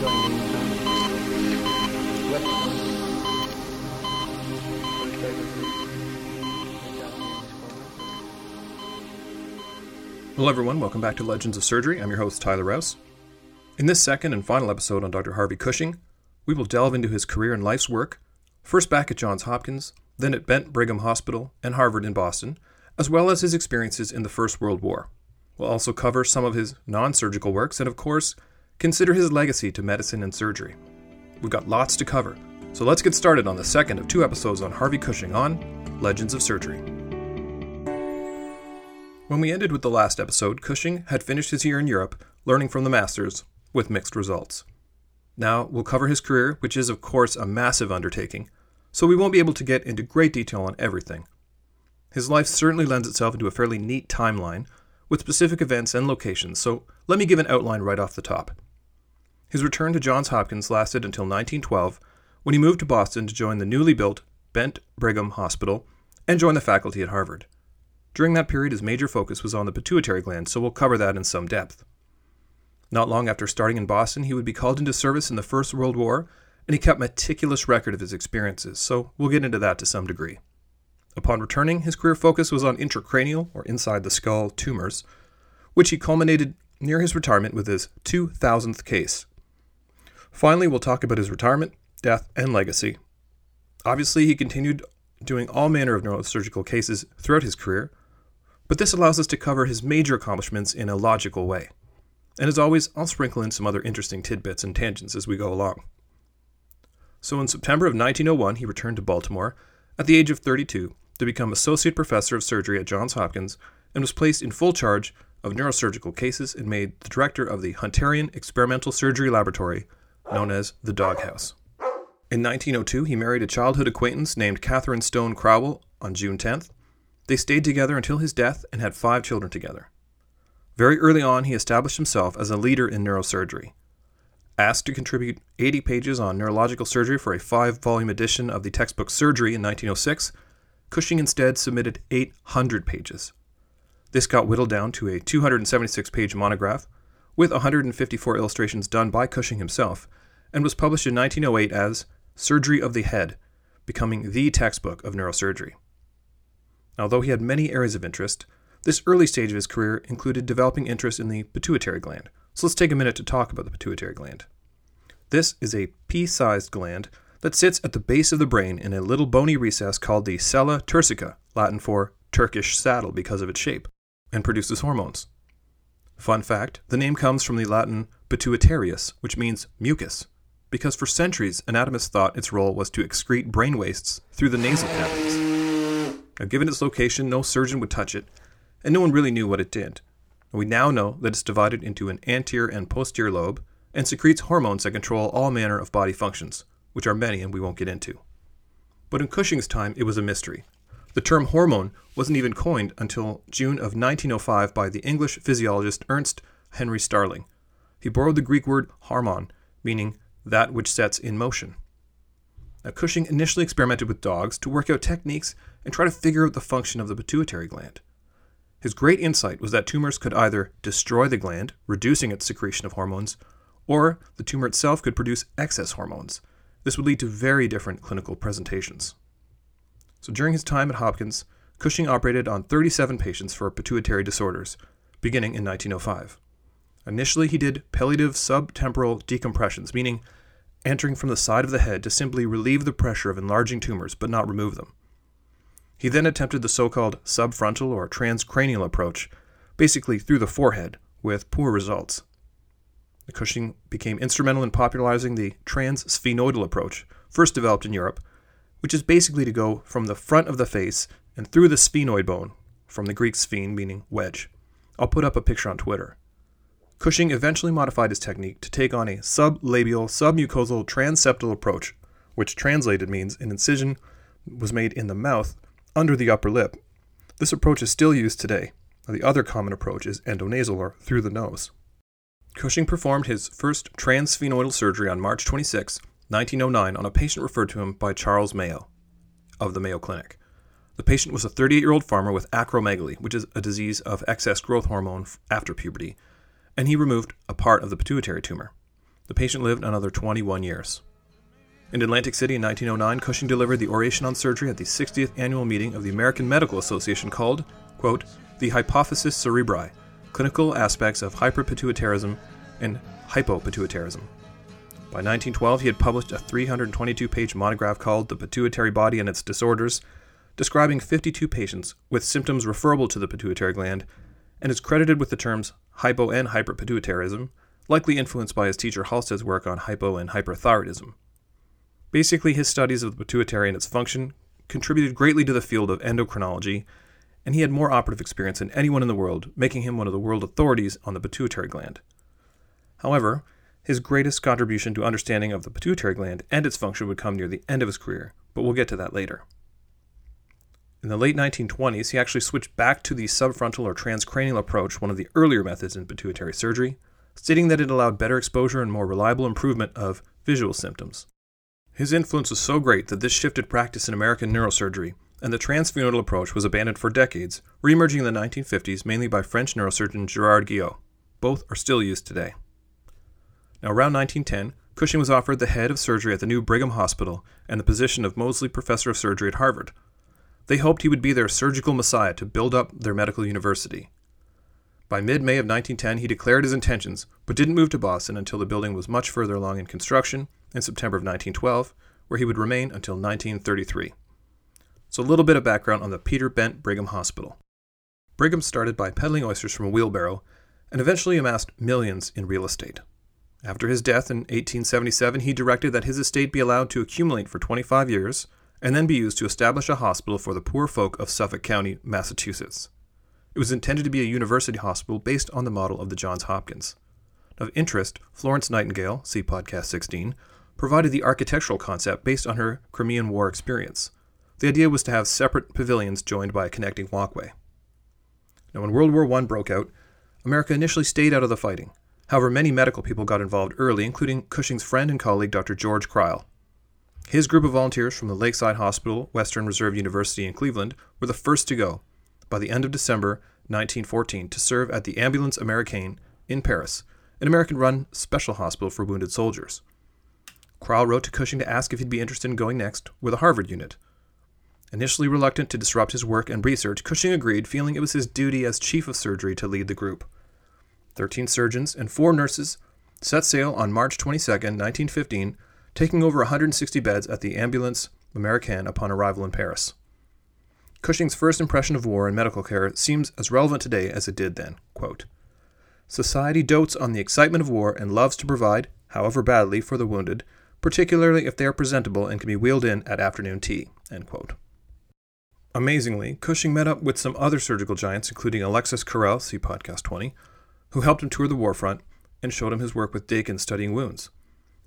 going in from west one. Hello everyone, welcome back to Legends of Surgery. I'm your host, Tyler Rouse. In this second and final episode on Dr. Harvey Cushing, we will delve into his career and life's work, first back at Johns Hopkins, then at Bent Brigham Hospital and Harvard in Boston, as well as his experiences in the First World War. We'll also cover some of his non-surgical works and, of course, consider his legacy to medicine and surgery. We've got lots to cover, so let's get started on the second of two episodes on Harvey Cushing on Legends of Surgery. When we ended with the last episode, Cushing had finished his year in Europe, learning from the masters, with mixed results. Now, we'll cover his career, which is, of course, a massive undertaking, so we won't be able to get into great detail on everything. His life certainly lends itself into a fairly neat timeline, with specific events and locations, so let me give an outline right off the top. His return to Johns Hopkins lasted until 1912, when he moved to Boston to join the newly built Bent Brigham Hospital and join the faculty at Harvard. During that period, his major focus was on the pituitary gland, so we'll cover that in some depth. Not long after starting in Boston, he would be called into service in the First World War, and he kept meticulous record of his experiences, so we'll get into that to some degree. Upon returning, his career focus was on intracranial, or inside the skull, tumors, which he culminated near his retirement with his 2,000th case. Finally, we'll talk about his retirement, death, and legacy. Obviously, he continued doing all manner of neurosurgical cases throughout his career, but this allows us to cover his major accomplishments in a logical way. And as always, I'll sprinkle in some other interesting tidbits and tangents as we go along. So in September of 1901, he returned to Baltimore at the age of 32 to become Associate Professor of Surgery at Johns Hopkins and was placed in full charge of neurosurgical cases and made the director of the Hunterian Experimental Surgery Laboratory, known as the Doghouse. In 1902, he married a childhood acquaintance named Catherine Stone Crowell on June 10th. They stayed together until his death and had 5 children together. Very early on, he established himself as a leader in neurosurgery. Asked to contribute 80 pages on neurological surgery for a 5-volume edition of the textbook Surgery in 1906, Cushing instead submitted 800 pages. This got whittled down to a 276-page monograph, with 154 illustrations done by Cushing himself, and was published in 1908 as Surgery of the Head, becoming the textbook of neurosurgery. Although he had many areas of interest, this early stage of his career included developing interest in the pituitary gland, so let's take a minute to talk about the pituitary gland. This is a pea-sized gland that sits at the base of the brain in a little bony recess called the sella turcica, Latin for Turkish saddle because of its shape, and produces hormones. Fun fact, the name comes from the Latin pituitarius, which means mucus, because for centuries anatomists thought its role was to excrete brain wastes through the nasal cavities. Now, given its location, no surgeon would touch it, and no one really knew what it did. We now know that it's divided into an anterior and posterior lobe and secretes hormones that control all manner of body functions, which are many and we won't get into. But in Cushing's time, it was a mystery. The term hormone wasn't even coined until June of 1905 by the English physiologist Ernst Henry Starling. He borrowed the Greek word harmon, meaning that which sets in motion. Now, Cushing initially experimented with dogs to work out techniques and try to figure out the function of the pituitary gland. His great insight was that tumors could either destroy the gland, reducing its secretion of hormones, or the tumor itself could produce excess hormones. This would lead to very different clinical presentations. So during his time at Hopkins, Cushing operated on 37 patients for pituitary disorders, beginning in 1905. Initially, he did palliative subtemporal decompressions, meaning entering from the side of the head to simply relieve the pressure of enlarging tumors, but not remove them. He then attempted the so-called subfrontal or transcranial approach, basically through the forehead, with poor results. Cushing became instrumental in popularizing the transphenoidal approach, first developed in Europe, which is basically to go from the front of the face and through the sphenoid bone, from the Greek sphen meaning wedge. I'll put up a picture on Twitter. Cushing eventually modified his technique to take on a sublabial, submucosal, transeptal approach, which translated means an incision was made in the mouth under the upper lip. This approach is still used today. The other common approach is endonasal, or through the nose. Cushing performed his first transphenoidal surgery on March 26, 1909, on a patient referred to him by Charles Mayo of the Mayo Clinic. The patient was a 38-year-old farmer with acromegaly, which is a disease of excess growth hormone after puberty, and he removed a part of the pituitary tumor. The patient lived another 21 years. In Atlantic City in 1909, Cushing delivered the oration on surgery at the 60th annual meeting of the American Medical Association called, quote, The Hypophysis Cerebri, Clinical Aspects of Hyperpituitarism and Hypopituitarism. By 1912, he had published a 322-page monograph called The Pituitary Body and Its Disorders, describing 52 patients with symptoms referable to the pituitary gland, and is credited with the terms hypo and hyperpituitarism, likely influenced by his teacher Halstead's work on hypo and hyperthyroidism. Basically, his studies of the pituitary and its function contributed greatly to the field of endocrinology, and he had more operative experience than anyone in the world, making him one of the world authorities on the pituitary gland. However, his greatest contribution to understanding of the pituitary gland and its function would come near the end of his career, but we'll get to that later. In the late 1920s, he actually switched back to the subfrontal or transcranial approach, one of the earlier methods in pituitary surgery, stating that it allowed better exposure and more reliable improvement of visual symptoms. His influence was so great that this shifted practice in American neurosurgery, and the transphenoidal approach was abandoned for decades, reemerging in the 1950s mainly by French neurosurgeon Gerard Guillaume. Both are still used today. Now, around 1910, Cushing was offered the head of surgery at the new Brigham Hospital and the position of Mosley Professor of Surgery at Harvard. They hoped he would be their surgical messiah to build up their medical university. By mid-May of 1910, he declared his intentions, but didn't move to Boston until the building was much further along in construction in September of 1912, where he would remain until 1933. So a little bit of background on the Peter Bent Brigham Hospital. Brigham started by peddling oysters from a wheelbarrow and eventually amassed millions in real estate. After his death in 1877, he directed that his estate be allowed to accumulate for 25 years and then be used to establish a hospital for the poor folk of Suffolk County, Massachusetts. It was intended to be a university hospital based on the model of the Johns Hopkins. Of interest, Florence Nightingale, see podcast 16, provided the architectural concept based on her Crimean War experience. The idea was to have separate pavilions joined by a connecting walkway. Now, when World War I broke out, America initially stayed out of the fighting. However, many medical people got involved early, including Cushing's friend and colleague, Dr. George Crile. His group of volunteers from the Lakeside Hospital, Western Reserve University in Cleveland, were the first to go, by the end of December 1914, to serve at the Ambulance Americaine in Paris, an American-run special hospital for wounded soldiers. Crile wrote to Cushing to ask if he'd be interested in going next with a Harvard unit. Initially reluctant to disrupt his work and research, Cushing agreed, feeling it was his duty as chief of surgery to lead the group. 13 surgeons and 4 nurses set sail on March 22, 1915, taking over 160 beds at the Ambulance Americaine upon arrival in Paris. Cushing's first impression of war and medical care seems as relevant today as it did then. Quote, "Society dotes on the excitement of war and loves to provide, however badly, for the wounded, particularly if they are presentable and can be wheeled in at afternoon tea." End quote. Amazingly, Cushing met up with some other surgical giants, including Alexis Carrel, see podcast 20, who helped him tour the war front and showed him his work with Dakin studying wounds.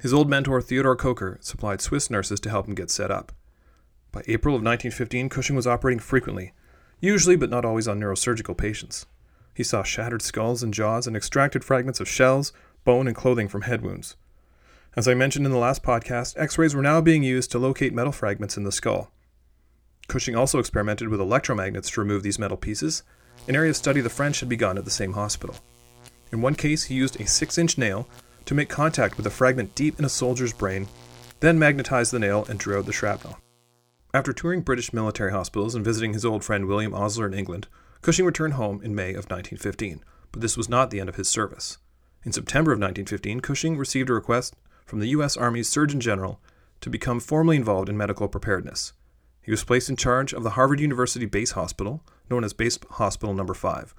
His old mentor, Theodore Coker, supplied Swiss nurses to help him get set up. By April of 1915, Cushing was operating frequently, usually but not always on neurosurgical patients. He saw shattered skulls and jaws and extracted fragments of shells, bone, and clothing from head wounds. As I mentioned in the last podcast, x-rays were now being used to locate metal fragments in the skull. Cushing also experimented with electromagnets to remove these metal pieces, an area of study the French had begun at the same hospital. In one case, he used a 6-inch nail to make contact with a fragment deep in a soldier's brain, then magnetized the nail and drew out the shrapnel. After touring British military hospitals and visiting his old friend William Osler in England, Cushing returned home in May of 1915, but this was not the end of his service. In September of 1915, Cushing received a request from the U.S. Army's Surgeon General to become formally involved in medical preparedness. He was placed in charge of the Harvard University Base Hospital, known as Base Hospital No. 5,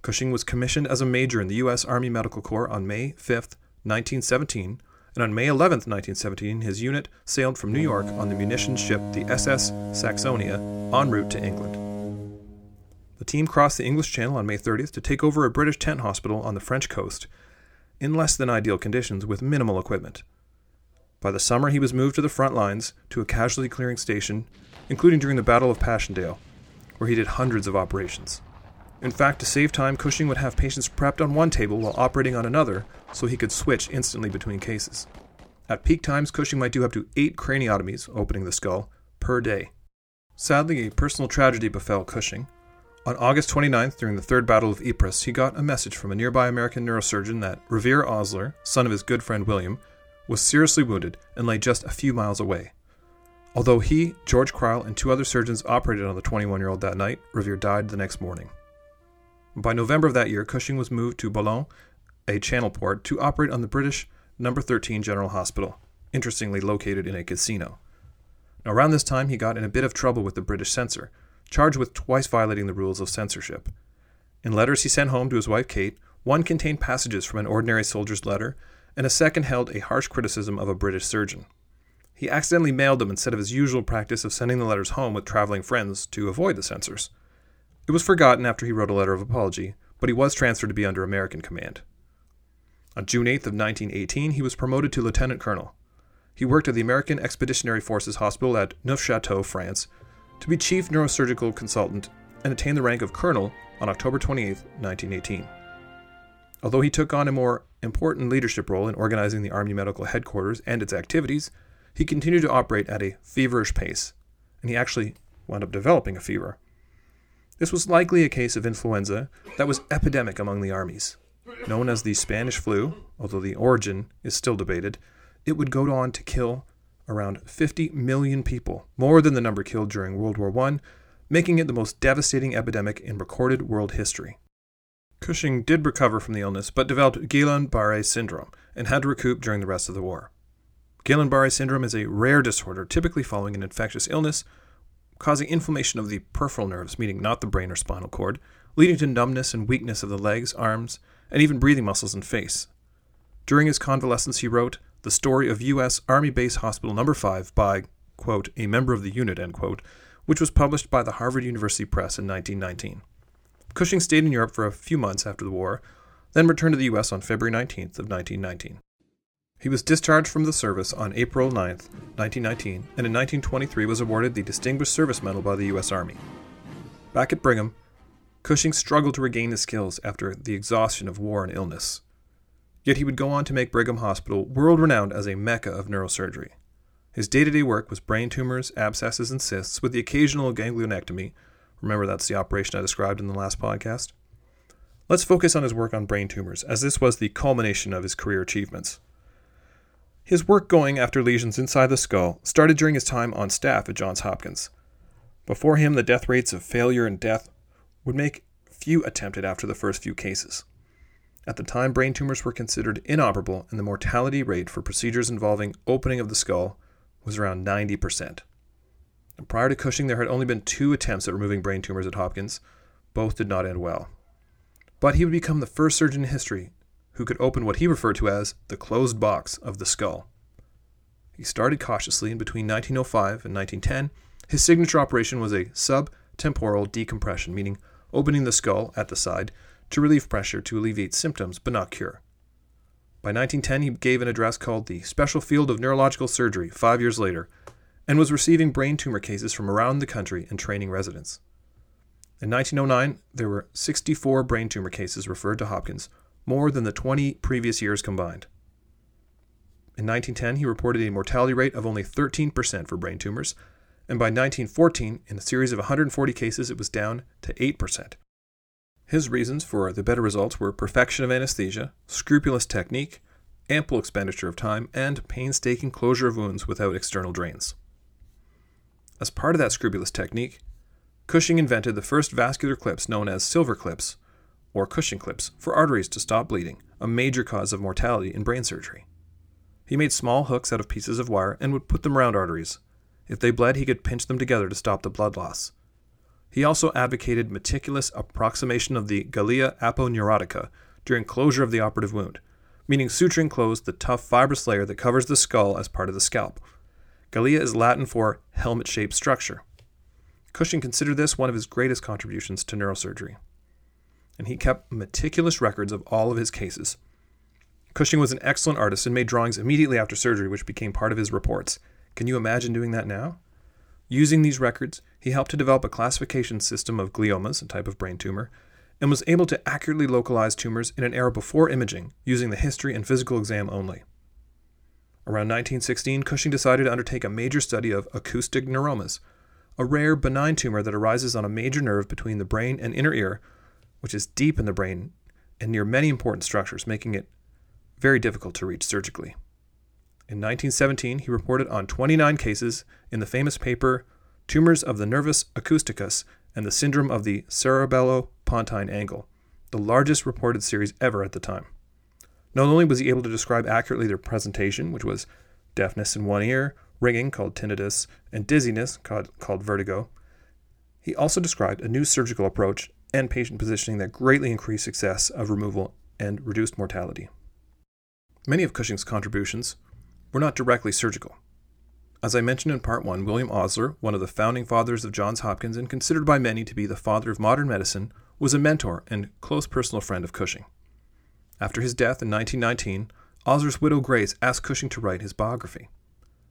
Cushing was commissioned as a major in the U.S. Army Medical Corps on May 5, 1917, and on May 11, 1917, his unit sailed from New York on the munitions ship, the SS Saxonia, en route to England. The team crossed the English Channel on May 30th to take over a British tent hospital on the French coast, in less than ideal conditions with minimal equipment. By the summer, he was moved to the front lines to a casualty clearing station, including during the Battle of Passchendaele, where he did hundreds of operations. In fact, to save time, Cushing would have patients prepped on one table while operating on another so he could switch instantly between cases. At peak times, Cushing might do up to 8 craniotomies, opening the skull, per day. Sadly, a personal tragedy befell Cushing. On August 29th, during the Third Battle of Ypres, he got a message from a nearby American neurosurgeon that Revere Osler, son of his good friend William, was seriously wounded and lay just a few miles away. Although he, George Crile, and two other surgeons operated on the 21-year-old that night, Revere died the next morning. By November of that year, Cushing was moved to Boulogne, a channel port, to operate on the British No. 13 General Hospital, interestingly located in a casino. Now, around this time, he got in a bit of trouble with the British censor, charged with twice violating the rules of censorship. In letters he sent home to his wife Kate, one contained passages from an ordinary soldier's letter, and a second held a harsh criticism of a British surgeon. He accidentally mailed them instead of his usual practice of sending the letters home with traveling friends to avoid the censors. It was forgotten after he wrote a letter of apology, but he was transferred to be under American command. On June 8th of 1918, he was promoted to lieutenant colonel. He worked at the American Expeditionary Forces Hospital at Neufchâteau, France, to be chief neurosurgical consultant and attained the rank of colonel on October 28, 1918. Although he took on a more important leadership role in organizing the Army Medical Headquarters and its activities, he continued to operate at a feverish pace, and he actually wound up developing a fever. This was likely a case of influenza that was epidemic among the armies. Known as the Spanish flu, although the origin is still debated, it would go on to kill around 50 million people, more than the number killed during World War I, making it the most devastating epidemic in recorded world history. Cushing did recover from the illness, but developed Guillain-Barré syndrome and had to recoup during the rest of the war. Guillain-Barré syndrome is a rare disorder typically following an infectious illness, causing inflammation of the peripheral nerves, meaning not the brain or spinal cord, leading to numbness and weakness of the legs, arms, and even breathing muscles and face. During his convalescence, he wrote The Story of U.S. Army Base Hospital No. 5 by, quote, a member of the unit, end quote, which was published by the Harvard University Press in 1919. Cushing stayed in Europe for a few months after the war, then returned to the U.S. on February 19th of 1919. He was discharged from the service on April 9th, 1919, and in 1923 was awarded the Distinguished Service Medal by the U.S. Army. Back at Brigham, Cushing struggled to regain his skills after the exhaustion of war and illness. Yet he would go on to make Brigham Hospital world-renowned as a mecca of neurosurgery. His day-to-day work was brain tumors, abscesses, and cysts, with the occasional ganglionectomy. Remember, that's the operation I described in the last podcast. Let's focus on his work on brain tumors, as this was the culmination of his career achievements. His work going after lesions inside the skull started during his time on staff at Johns Hopkins. Before him, the death rates of failure and death would make few attempted after the first few cases. At the time, brain tumors were considered inoperable, and the mortality rate for procedures involving opening of the skull was around 90%. And prior to Cushing, there had only been 2 attempts at removing brain tumors at Hopkins. Both did not end well. But he would become the first surgeon in history who could open what he referred to as the closed box of the skull. He started cautiously, and between 1905 and 1910, his signature operation was a subtemporal decompression, meaning opening the skull at the side to relieve pressure to alleviate symptoms but not cure. By 1910, he gave an address called The Special Field of Neurological Surgery 5 years later, and was receiving brain tumor cases from around the country and training residents. In 1909, there were 64 brain tumor cases referred to Hopkins, more than the 20 previous years combined. In 1910, he reported a mortality rate of only 13% for brain tumors, and by 1914, in a series of 140 cases, it was down to 8%. His reasons for the better results were perfection of anesthesia, scrupulous technique, ample expenditure of time, and painstaking closure of wounds without external drains. As part of that scrupulous technique, Cushing invented the first vascular clips known as silver clips, or Cushing clips, for arteries to stop bleeding, a major cause of mortality in brain surgery. He made small hooks out of pieces of wire and would put them around arteries. If they bled, he could pinch them together to stop the blood loss. He also advocated meticulous approximation of the galea aponeurotica during closure of the operative wound, meaning suturing closed the tough fibrous layer that covers the skull as part of the scalp. Galea is Latin for helmet-shaped structure. Cushing considered this one of his greatest contributions to neurosurgery, and he kept meticulous records of all of his cases. Cushing was an excellent artist and made drawings immediately after surgery, which became part of his reports. Can you imagine doing that now? Using these records, he helped to develop a classification system of gliomas, a type of brain tumor, and was able to accurately localize tumors in an era before imaging, using the history and physical exam only. Around 1916, Cushing decided to undertake a major study of acoustic neuromas, a rare benign tumor that arises on a major nerve between the brain and inner ear, which is deep in the brain and near many important structures, making it very difficult to reach surgically. In 1917, he reported on 29 cases in the famous paper Tumors of the Nervus Acousticus and the Syndrome of the Cerebellopontine Angle, the largest reported series ever at the time. Not only was he able to describe accurately their presentation, which was deafness in one ear, ringing, called tinnitus, and dizziness, called vertigo, he also described a new surgical approach and patient positioning that greatly increased success of removal and reduced mortality. Many of Cushing's contributions were not directly surgical. As I mentioned in Part 1, William Osler, one of the founding fathers of Johns Hopkins and considered by many to be the father of modern medicine, was a mentor and close personal friend of Cushing. After his death in 1919, Osler's widow Grace asked Cushing to write his biography.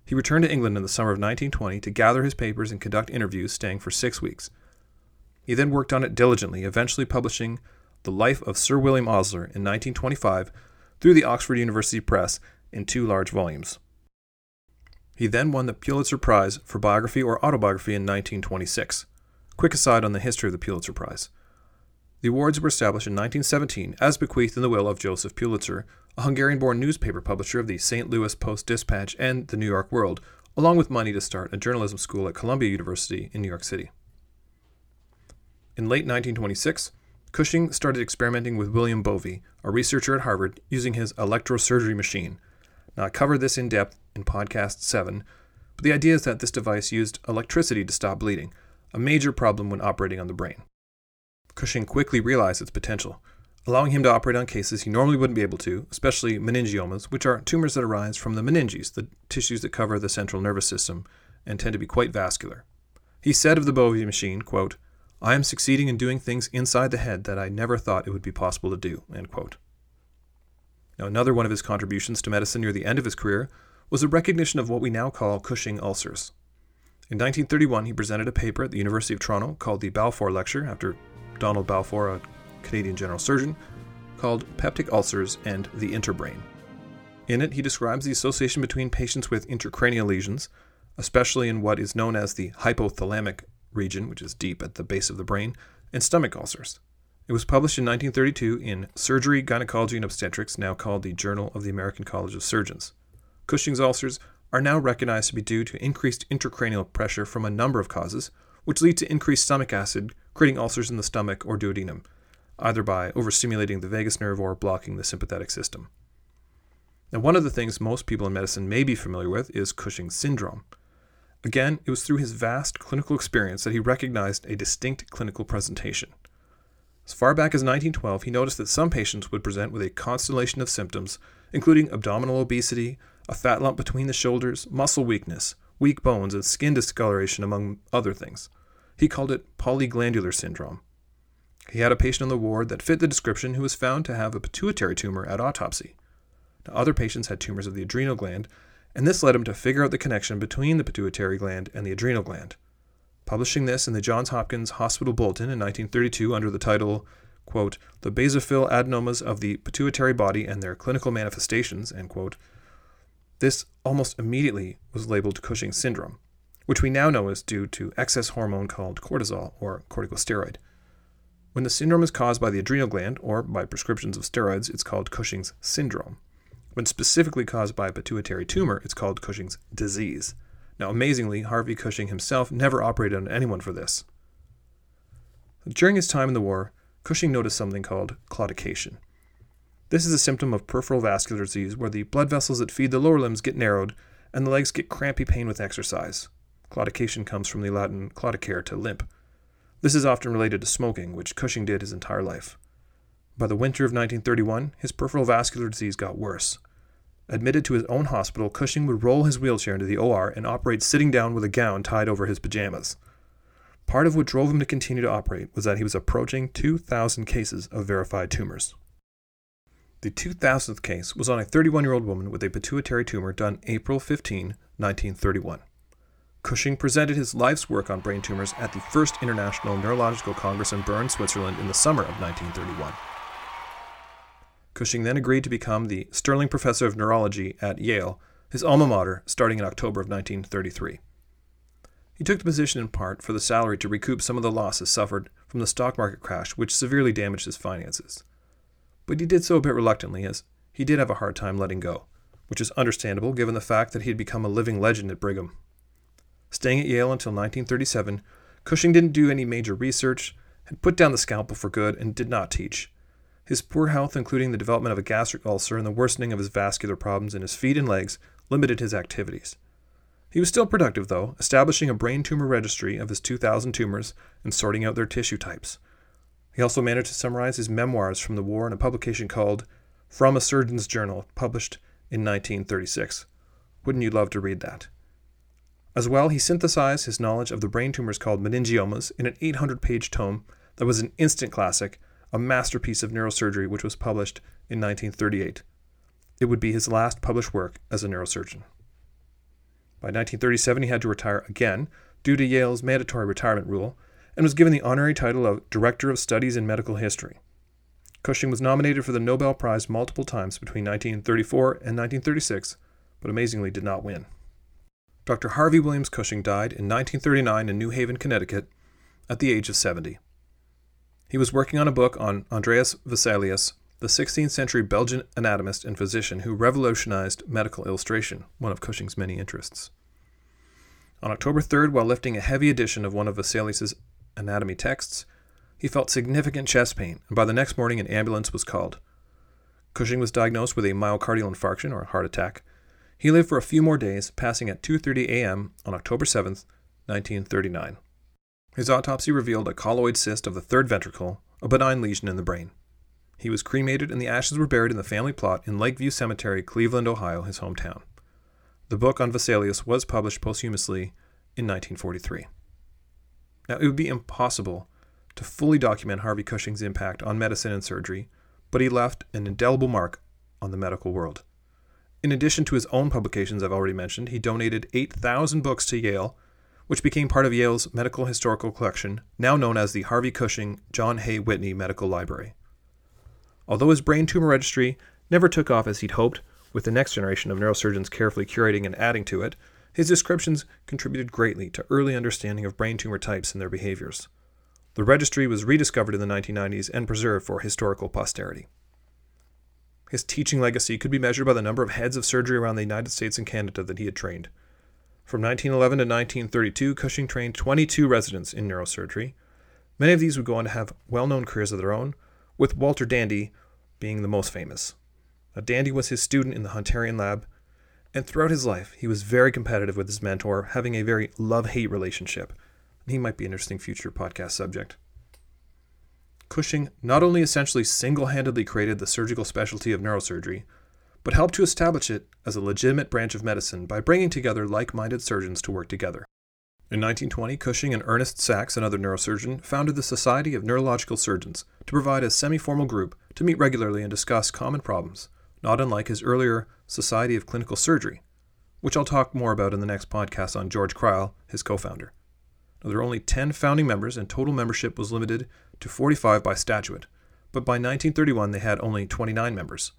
He returned to England in the summer of 1920 to gather his papers and conduct interviews, staying for 6 weeks. He then worked on it diligently, eventually publishing The Life of Sir William Osler in 1925 through the Oxford University Press in 2 large volumes. He then won the Pulitzer Prize for biography or autobiography in 1926. Quick aside on the history of the Pulitzer Prize. The awards were established in 1917 as bequeathed in the will of Joseph Pulitzer, a Hungarian-born newspaper publisher of the St. Louis Post-Dispatch and the New York World, along with money to start a journalism school at Columbia University in New York City. In late 1926, Cushing started experimenting with William Bovey, a researcher at Harvard, using his electrosurgery machine. Now, I covered this in depth in Podcast 7, but the idea is that this device used electricity to stop bleeding, a major problem when operating on the brain. Cushing quickly realized its potential, allowing him to operate on cases he normally wouldn't be able to, especially meningiomas, which are tumors that arise from the meninges, the tissues that cover the central nervous system, and tend to be quite vascular. He said of the Bovey machine, quote, "I am succeeding in doing things inside the head that I never thought it would be possible to do," end quote. Now, another one of his contributions to medicine near the end of his career was a recognition of what we now call Cushing ulcers. In 1931, he presented a paper at the University of Toronto called the Balfour Lecture, after Donald Balfour, a Canadian general surgeon, called Peptic Ulcers and the Interbrain. In it, he describes the association between patients with intracranial lesions, especially in what is known as the hypothalamic region, which is deep at the base of the brain, and stomach ulcers. It was published in 1932 in Surgery, Gynecology, and Obstetrics, now called the Journal of the American College of Surgeons. Cushing's ulcers are now recognized to be due to increased intracranial pressure from a number of causes, which lead to increased stomach acid, creating ulcers in the stomach or duodenum, either by overstimulating the vagus nerve or blocking the sympathetic system. Now, one of the things most people in medicine may be familiar with is Cushing's syndrome. Again, it was through his vast clinical experience that he recognized a distinct clinical presentation. As far back as 1912, he noticed that some patients would present with a constellation of symptoms, including abdominal obesity, a fat lump between the shoulders, muscle weakness, weak bones, and skin discoloration, among other things. He called it polyglandular syndrome. He had a patient on the ward that fit the description who was found to have a pituitary tumor at autopsy. Now, other patients had tumors of the adrenal gland, and this led him to figure out the connection between the pituitary gland and the adrenal gland. Publishing this in the Johns Hopkins Hospital Bulletin in 1932 under the title, quote, "The Basophil Adenomas of the Pituitary Body and Their Clinical Manifestations," end quote, this almost immediately was labeled Cushing's syndrome, which we now know is due to excess hormone called cortisol or corticosteroid. When the syndrome is caused by the adrenal gland or by prescriptions of steroids, it's called Cushing's syndrome. When specifically caused by a pituitary tumor, it's called Cushing's disease. Now, amazingly, Harvey Cushing himself never operated on anyone for this. During his time in the war, Cushing noticed something called claudication. This is a symptom of peripheral vascular disease where the blood vessels that feed the lower limbs get narrowed and the legs get crampy pain with exercise. Claudication comes from the Latin claudicare, to limp. This is often related to smoking, which Cushing did his entire life. By the winter of 1931, his peripheral vascular disease got worse. Admitted to his own hospital, Cushing would roll his wheelchair into the OR and operate sitting down with a gown tied over his pajamas. Part of what drove him to continue to operate was that he was approaching 2,000 cases of verified tumors. The 2,000th case was on a 31-year-old woman with a pituitary tumor done April 15, 1931. Cushing presented his life's work on brain tumors at the First International Neurological Congress in Bern, Switzerland in the summer of 1931. Cushing then agreed to become the Starling Professor of Neurology at Yale, his alma mater, starting in October of 1933. He took the position in part for the salary to recoup some of the losses suffered from the stock market crash, which severely damaged his finances. But he did so a bit reluctantly, as he did have a hard time letting go, which is understandable given the fact that he had become a living legend at Brigham. Staying at Yale until 1937, Cushing didn't do any major research, had put down the scalpel for good, and did not teach. His poor health, including the development of a gastric ulcer and the worsening of his vascular problems in his feet and legs, limited his activities. He was still productive, though, establishing a brain tumor registry of his 2,000 tumors and sorting out their tissue types. He also managed to summarize his memoirs from the war in a publication called From a Surgeon's Journal, published in 1936. Wouldn't you love to read that? As well, he synthesized his knowledge of the brain tumors called meningiomas in an 800-page tome that was an instant classic, a masterpiece of neurosurgery, which was published in 1938. It would be his last published work as a neurosurgeon. By 1937, he had to retire again due to Yale's mandatory retirement rule and was given the honorary title of Director of Studies in Medical History. Cushing was nominated for the Nobel Prize multiple times between 1934 and 1936, but amazingly did not win. Dr. Harvey Williams Cushing died in 1939 in New Haven, Connecticut, at the age of 70. He was working on a book on Andreas Vesalius, the 16th century Belgian anatomist and physician who revolutionized medical illustration, one of Cushing's many interests. On October 3rd, while lifting a heavy edition of one of Vesalius's anatomy texts, he felt significant chest pain, and by the next morning an ambulance was called. Cushing was diagnosed with a myocardial infarction, or a heart attack. He lived for a few more days, passing at 2:30 a.m. on October 7th, 1939. His autopsy revealed a colloid cyst of the third ventricle, a benign lesion in the brain. He was cremated and the ashes were buried in the family plot in Lakeview Cemetery, Cleveland, Ohio, his hometown. The book on Vesalius was published posthumously in 1943. Now, it would be impossible to fully document Harvey Cushing's impact on medicine and surgery, but he left an indelible mark on the medical world. In addition to his own publications I've already mentioned, he donated 8,000 books to Yale, which became part of Yale's medical historical collection, now known as the Harvey Cushing John Hay Whitney Medical Library. Although his brain tumor registry never took off as he'd hoped, with the next generation of neurosurgeons carefully curating and adding to it, his descriptions contributed greatly to early understanding of brain tumor types and their behaviors. The registry was rediscovered in the 1990s and preserved for historical posterity. His teaching legacy could be measured by the number of heads of surgery around the United States and Canada that he had trained. From 1911 to 1932, Cushing trained 22 residents in neurosurgery. Many of these would go on to have well-known careers of their own, with Walter Dandy being the most famous. Now, Dandy was his student in the Hunterian lab, and throughout his life, he was very competitive with his mentor, having a very love-hate relationship. And he might be an interesting future podcast subject. Cushing not only essentially single-handedly created the surgical specialty of neurosurgery, but helped to establish it as a legitimate branch of medicine by bringing together like-minded surgeons to work together. In 1920, Cushing and Ernst Sachs, another neurosurgeon, founded the Society of Neurological Surgeons to provide a semi-formal group to meet regularly and discuss common problems, not unlike his earlier Society of Clinical Surgery, which I'll talk more about in the next podcast on George Crile, his co-founder. Now, there were only 10 founding members, and total membership was limited to 45 by statute, but by 1931 they had only 29 members.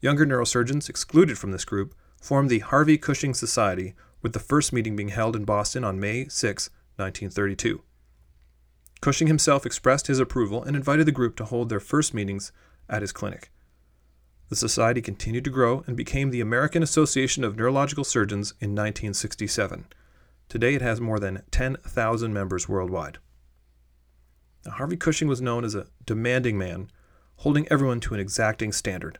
Younger neurosurgeons, excluded from this group, formed the Harvey Cushing Society, with the first meeting being held in Boston on May 6, 1932. Cushing himself expressed his approval and invited the group to hold their first meetings at his clinic. The society continued to grow and became the American Association of Neurological Surgeons in 1967. Today it has more than 10,000 members worldwide. Now, Harvey Cushing was known as a demanding man, holding everyone to an exacting standard.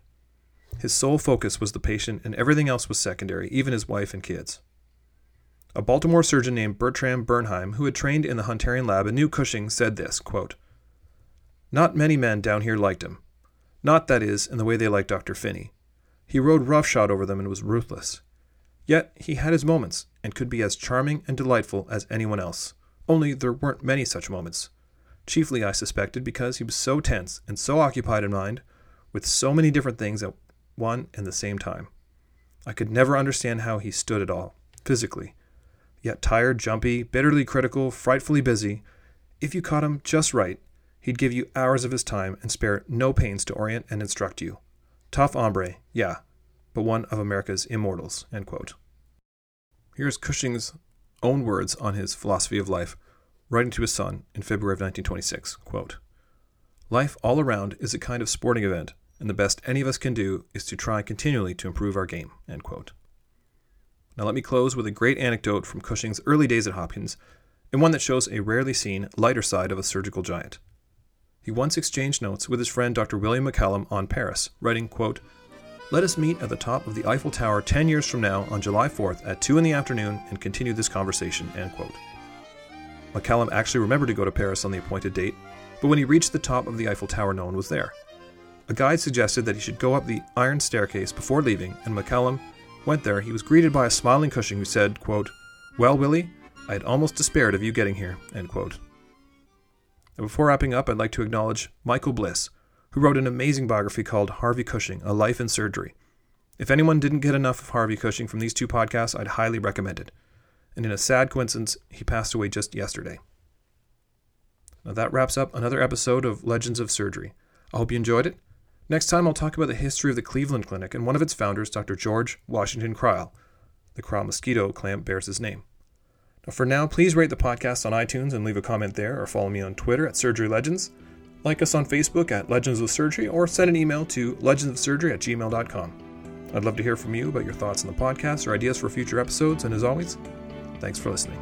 His sole focus was the patient, and everything else was secondary, even his wife and kids. A Baltimore surgeon named Bertram Bernheim, who had trained in the Hunterian lab and knew Cushing, said this, quote, "Not many men down here liked him. Not, that is, in the way they liked Dr. Finney. He rode roughshod over them and was ruthless. Yet he had his moments and could be as charming and delightful as anyone else. Only there weren't many such moments. Chiefly, I suspected, because he was so tense and so occupied in mind with so many different things at one and the same time. I could never understand how he stood it all, physically. Yet tired, jumpy, bitterly critical, frightfully busy, if you caught him just right, he'd give you hours of his time and spare no pains to orient and instruct you. Tough hombre, yeah, but one of America's immortals," end quote. Here's Cushing's own words on his philosophy of life, writing to his son in February of 1926, quote, "Life all around is a kind of sporting event, and the best any of us can do is to try continually to improve our game," end quote. Now let me close with a great anecdote from Cushing's early days at Hopkins, and one that shows a rarely seen, lighter side of a surgical giant. He once exchanged notes with his friend Dr. William McCallum on Paris, writing, quote, "Let us meet at the top of the Eiffel Tower 10 years from now on July 4th at 2 in the afternoon and continue this conversation," end quote. McCallum actually remembered to go to Paris on the appointed date, but when he reached the top of the Eiffel Tower, no one was there. A guide suggested that he should go up the iron staircase before leaving, and McCallum went there. He was greeted by a smiling Cushing who said, quote, "Well, Willie, I had almost despaired of you getting here," end quote. And before wrapping up, I'd like to acknowledge Michael Bliss, who wrote an amazing biography called Harvey Cushing, A Life in Surgery. If anyone didn't get enough of Harvey Cushing from these two podcasts, I'd highly recommend it. And in a sad coincidence, he passed away just yesterday. Now that wraps up another episode of Legends of Surgery. I hope you enjoyed it. Next time, I'll talk about the history of the Cleveland Clinic and one of its founders, Dr. George Washington Crile. The Crile mosquito clamp bears his name. Now, for now, please rate the podcast on iTunes and leave a comment there, or follow me on Twitter at Surgery Legends. Like us on Facebook at Legends of Surgery, or send an email to legendsofsurgery@gmail.com. I'd love to hear from you about your thoughts on the podcast or ideas for future episodes, and as always, thanks for listening.